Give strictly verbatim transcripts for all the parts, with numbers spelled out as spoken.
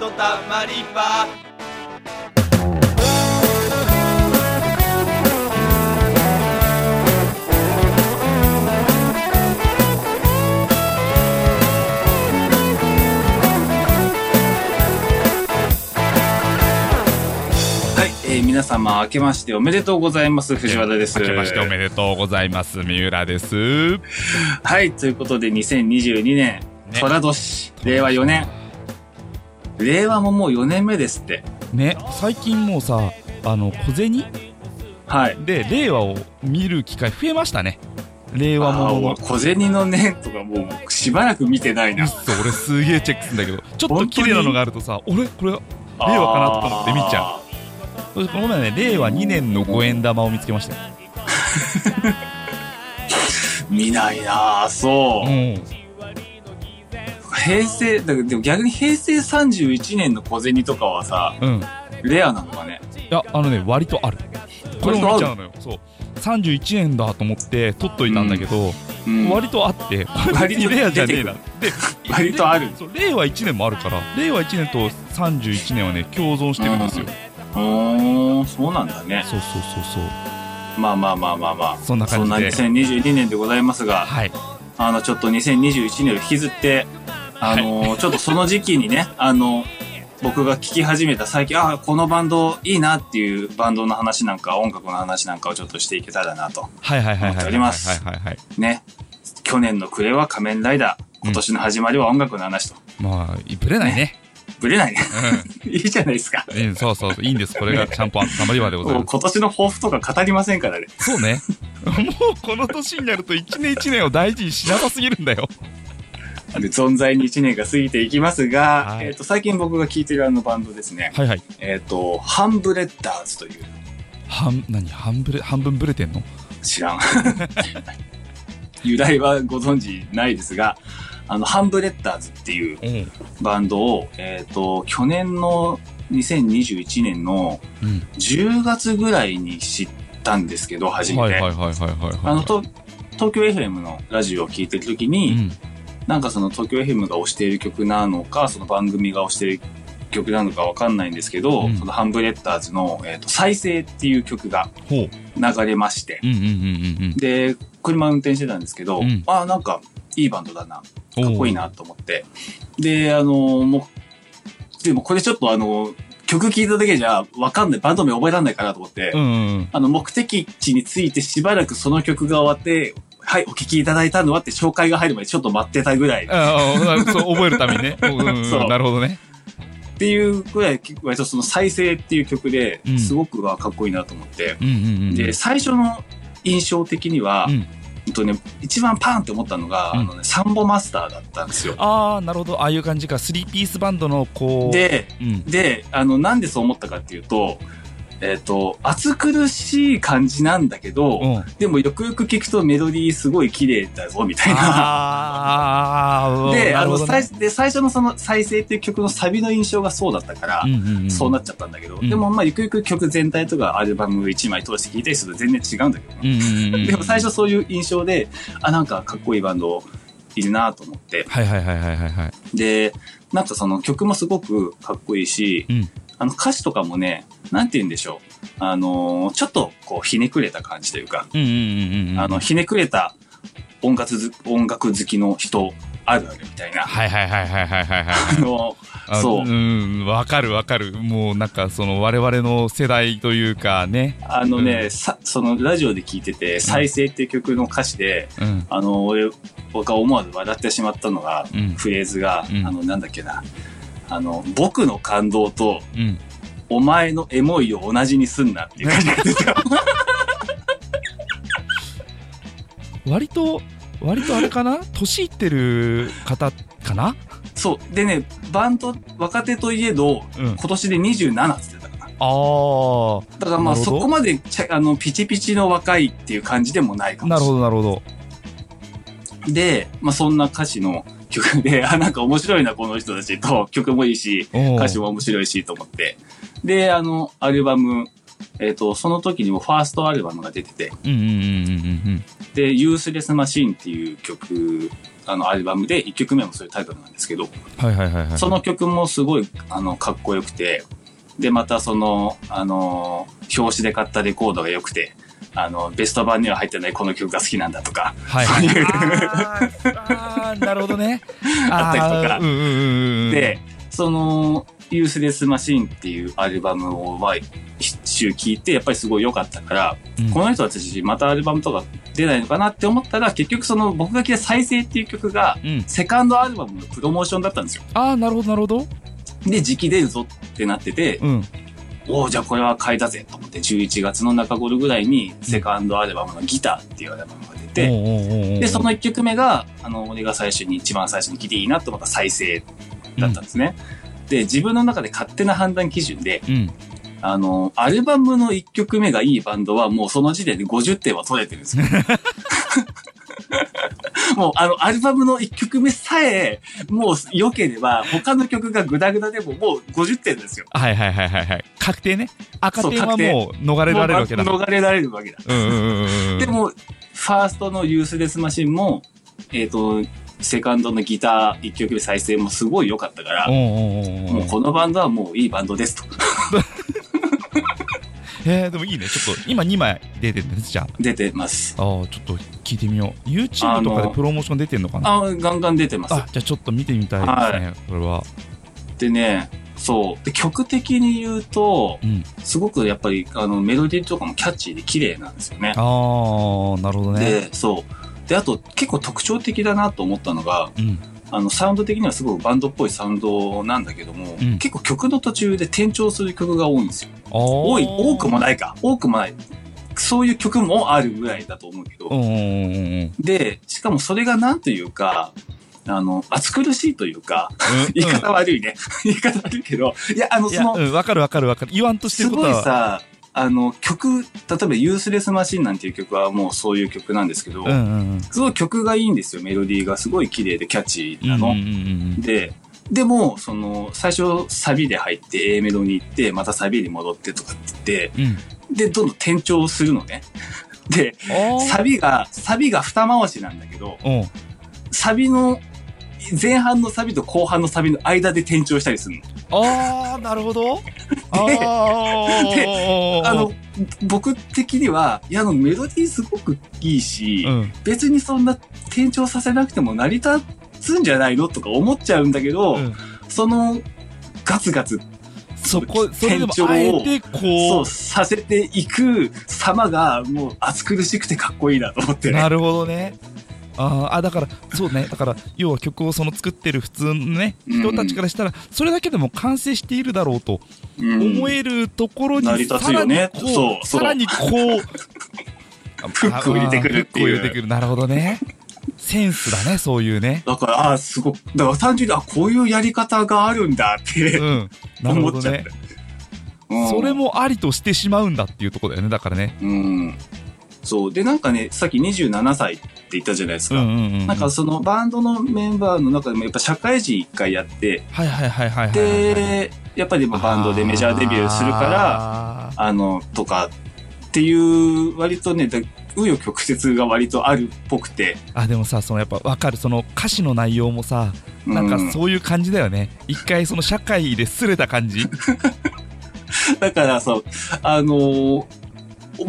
とたまり場。はい、えー、皆様明けましておめでとうございます。藤原です。明けましておめでとうございます。三浦です。はい、ということでにせんにじゅうにねん寅年、ね、れいわよねん、令和ももうよねんめですってね。最近もうさ、あの小銭、はい、で令和を見る機会増えましたね。令和ものの小銭のねとかもうしばらく見てないな。そう、俺すげえチェックするんだけどちょっと綺麗なのがあるとさ、俺これ令和かなと思って見ちゃう。この前ね、れいわにねんのごえん玉を見つけましたよ。見ないな。そう、うん、平成だけど、でも逆にへいせいさんじゅういちねんの小銭とかはさ、うん、レアなのかね。いや、あのね、割とある。これも見ちゃうのよ。そう、さんじゅういちねんだと思って取っといたんだけど、うんうん、割とあって、割とレアじゃねえな。で、割とある。そう、れいわいちねんもあるから、れいわいちねんとさんじゅういちねんはね、共存してるんですよ。うーん、そうなんだね。そうそうそうそう。まあまあまあまあまあ。そんな感じで。そんなにせんにじゅうにねんでございますが、はい、あのちょっとにせんにじゅういちねんを引きずって。あのーはい、ちょっとその時期にね、あの僕が聴き始めた最近、あ、このバンドいいなっていうバンドの話なんか音楽の話なんかをちょっとしていけたらなと思っておりますね。去年の暮れは仮面ライダー、今年の始まりは音楽の話と、うん、まあぶれないね。ぶれないね、うん、いいじゃないですか、うん、そうそう、いいんです。これがちゃんと頑張り場でございます、ね、今年の抱負とか語りませんからね。そうね、もうこの年になるといちねんいちねんを大事にしなさすぎるんだよ。存在にいちねんが過ぎていきますが、はい、えー、と最近僕が聴いてるあのバンドですね、はいはい、えー、とハンブレッダーズというはん何半ブレ半分ブレてんの知らん。由来はご存知ないですが、あのハンブレッダーズっていうバンドを、えー、と去年のにせんにじゅういちねんのじゅうがつぐらいに知ったんですけど、初めて東京 エフエム のラジオを聴いてる時に、うん、なんかその東京 エフエム が推している曲なのか、その番組が推している曲なのかわかんないんですけど、うん、そのハンブレッダーズの、えーと、再生っていう曲が流れまして、うんうんうんうん、で、車運転してたんですけど、うん、あ、なんかいいバンドだな、かっこいいなと思って。で、あのー、もう、でもこれちょっとあのー、曲聴いただけじゃわかんない、バンド名覚えらんないかなと思って、うんうん、あの、目的地についてしばらくその曲が終わって、はい、お聞きいただいたのはって紹介が入るまでちょっと待ってたぐらい。ああ、そう、覚えるためにね。うん、そう。なるほどね。っていうぐらい、割とその再生っていう曲ですごくはかっこいいなと思って。うんうんうんうん、で、最初の印象的には、うん、えっとね、一番パーンって思ったのが、うん、あのね、サンボマスターだったんですよ。ああ、なるほど。ああいう感じか。スリーピースバンドのこう。で、うん、で、あの、なんでそう思ったかっていうと、えーと、暑苦しい感じなんだけど、うん、でもよくよく聞くとメロディーすごい綺麗だぞみたいな。あで、なるほどね、あの最で最初のその再生っていう曲のサビの印象がそうだったから、うんうんうん、そうなっちゃったんだけど、うん、でもまあゆくゆく曲全体とかアルバムいちまい通して聴いたりすると全然違うんだけど、ね、うんうんうん、でも最初そういう印象で、あ、なんかかっこいいバンドいるなと思って、はいはいはいはいはい、はい、で、なんかその曲もすごくかっこいいし、うん、あの歌詞とかもね、なんて言うんでしょう、あのー、ちょっとこうひねくれた感じというか、ひねくれた音楽音楽好きの人あるあるみたいな。はいはいはいはいはいはい、はい、あのー、そう、うん、わかるわかる。もうなんかその我々の世代というかね。あのね、うん、さそのラジオで聞いてて、再生っていう曲の歌詞で、うん、あの俺が思わず笑ってしまったのが、うん、フレーズが、うん、あのなんだっけな。あの僕の感動と、うん、お前のエモいを同じにすんなっていう感じが出てた。割と割とあれかな、年いってる方かな。そうでね、バンド若手といえど、うん、今年でにじゅうななって言ってたから。ああ。だからまあそこまであのピチピチの若いっていう感じでもないかもしれない。なるほどなるほど。で、まあそんな歌詞の。曲で、あ、なんか面白いなこの人たちと、曲もいいし歌詞も面白いしと思って、で、あのアルバムえー、とその時にもファーストアルバムが出てて、で、Useless Machine っていう曲、あのアルバムでいっきょくめもそういうタイトルなんですけど、はいはいはいはい、その曲もすごいあのかっこよくて、で、またその、あの、表紙で買ったレコードが良くて、あの、ベスト版には入ってないこの曲が好きなんだとか。はい。ああ、なるほどね。あったりとか。うんうんうん、で、その、ユースレスマシーンっていうアルバムを毎週聴いて、やっぱりすごい良かったから、うん、この人たちまたアルバムとか出ないのかなって思ったら、結局その僕が聴いた再生っていう曲が、うん、セカンドアルバムのプロモーションだったんですよ。ああ、なるほどなるほど。で、時期出るぞってなってて、うん、おー、じゃあこれは買えたぜと思って、じゅういちがつの中頃ぐらいに、セカンドアルバムのギターっていうアルバムが出て、うん、で、そのいっきょくめが、あの、俺が最初に、一番最初に聴いていいなと思った再生だったんですね。うん、で、自分の中で勝手な判断基準で、うん、あの、アルバムのいっきょくめがいいバンドは、もうその時点でごじゅってんは取れてるんですよ。もうあのアルバムのいっきょくめさえもう良ければ他の曲がグダグダでももうごじゅってんですよ。はいはいはいはいはい。確定ね。赤点はもう逃れられるわけだ。逃れられるわけだ。うんうんうん、でもファーストのユースレスマシンもえっとセカンドのギターいっきょくめ再生もすごい良かったから、おうおうおう、もうこのバンドはもういいバンドですと。えー、でもいいね。ちょっと今にまい出てるんですじゃあ。出てます。ああ、ちょっと聞いてみよう。YouTube とかでプロモーション出てんのかな。ああ、ガンガン出てます。あ、じゃあちょっと見てみたいですね。はい、これは。でね、そうで曲的に言うと、うん、すごくやっぱりあのメロディーとかもキャッチーで綺麗なんですよね。ああ、なるほどね。で、そうであと結構特徴的だなと思ったのが。うん、あのサウンド的にはすごくバンドっぽいサウンドなんだけども、うん、結構曲の途中で転調する曲が多いんですよ。多い、多くもないか、多くもない。そういう曲もあるぐらいだと思うけど。で、しかもそれがなんというか、あの、暑苦しいというか、うん、言い方悪いね。言い方悪いけど、いや、あの、その、うん、わかるわかるわかる。言わんとしてることは。すごいさ、あの曲、例えばユースレスマシンなんていう曲はもうそういう曲なんですけど、うんうんうん、すごい曲がいいんですよ。メロディーがすごい綺麗でキャッチーなの、うんうんうん、で、でもその最初サビで入って A メロに行ってまたサビに戻ってとかって言って、うん、でどんどん転調するのね。でサビがサビが二回しなんだけど、サビの前半のサビと後半のサビの間で転調したりするの。ああ、なるほど。で、で、あの、僕的には、いや、あの、メロディーすごくいいし、うん、別にそんな転調させなくても成り立つんじゃないのとか思っちゃうんだけど、うん、その、ガツガツ、そこ、転調をそうさせていく様が、もう、暑苦しくてかっこいいなと思って、ね。なるほどね。ああ、だからそうね、だから要は曲をその作ってる普通のね人たちからしたら、うん、それだけでも完成しているだろうと思えるところに、うん、さらにこう、そうそう、さらにこうフックを入れてくるっていう、フックを入れてくる、なるほどね。センスだね、そういうね。だからあ、すごく、だから単純にあ、こういうやり方があるんだって、うん、なるほどね。うん、それもありとしてしまうんだっていうところだよね、だからね。うん。そうで、なんかね、さっきにじゅうななさいって言ったじゃないですか、うんうんうん、なんかそのバンドのメンバーの中でもやっぱ社会人いっかいやって、はいはいはいはい、でやっぱりバンドでメジャーデビューするからあのとかっていう割とね、紆余曲折が割とあるっぽくて、あ、でもさ、そのやっぱ分かる、その歌詞の内容もさ、なんかそういう感じだよね、一、うん、回その社会で擦れた感じ。だからそう、あのー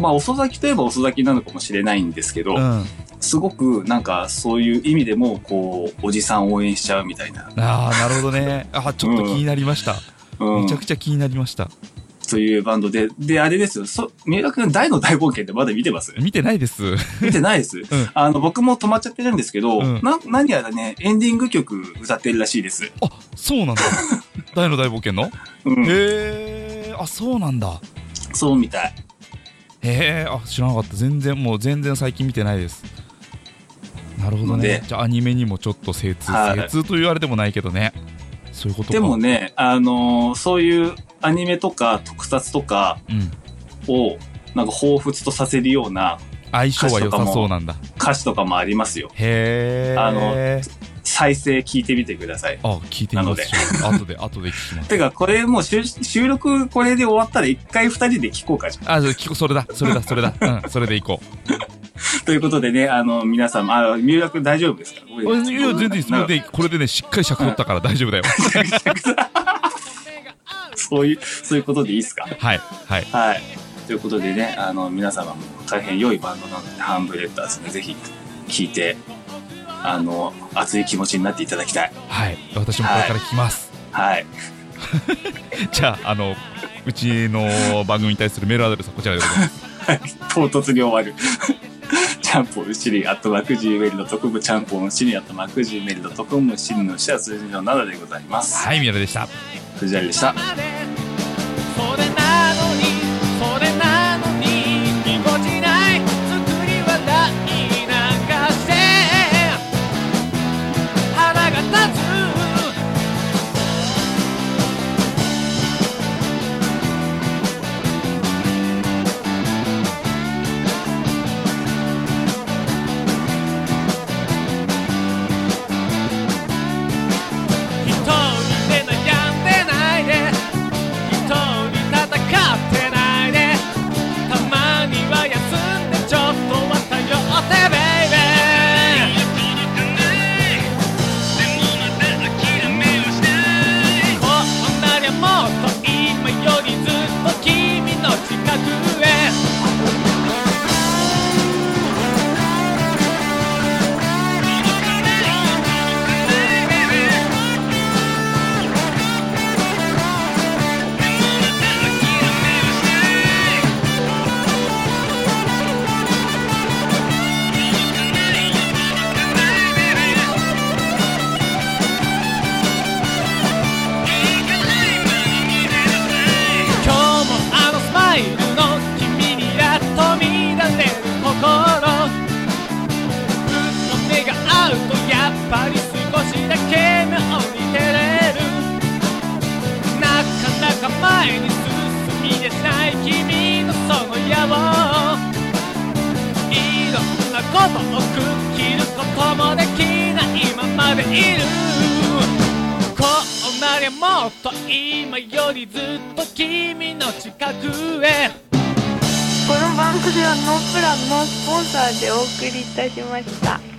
まあ、遅咲きといえば遅咲きなのかもしれないんですけど、うん、すごくなんかそういう意味でもこうおじさん応援しちゃうみたいな。ああ、なるほどね。あ、ちょっと気になりました、うん、めちゃくちゃ気になりました。というバンドで、で、あれですよ、そ、三浦君、大の大冒険ってまだ見てます？見てないです。見てないです、うん。あの、僕も止まっちゃってるんですけど、うん、な、何やらね、エンディング曲歌ってるらしいです。あ、そうなんだ。大の大冒険の？うん、へえ、あ、そうなんだ。そうみたい。えー、あ、知らなかった。全然もう全然最近見てないです。なるほどね。じゃあアニメにもちょっと精通、精通と言われてもないけどね、そういうことか。でもね、あのー、そういうアニメとか特撮とかをなんか彷彿とさせるような、相性は良さそうなんだ歌詞とかもありますよ。へー、あの再生聞いてみてください。あ、聞いてみます。なので後で後で聞きます。てかこれもう収録これで終わったら一回二人で聞こうかじゃん。あ、聞こ、それだそれだそれだうん、それでいこう。ということでね、あの皆さん、あ、三浦君大丈夫ですか？いや全然いいです。でこれでねしっかり尺取ったから大丈夫だよ。そういうそういうことでいいですか？はいはいはい。ということでね、あの皆様も大変良いバンドなのでハンブレッダーズね、ぜひ聴いてあの熱い気持ちになっていただきたい。はい。私もこれから聴きます。はい。はい、じゃああのうちの番組に対するメールアドレスはこちらでございます。はい、唐突に終わる。チャンポンシリアットマクジーメールドトコム、チャンポンシリアットマクジーメールドトコム、シリのシは数字のななでございます。はい、ミヤルでした。藤原でした。この番組はノープランのスポンサーでお送りいたしました。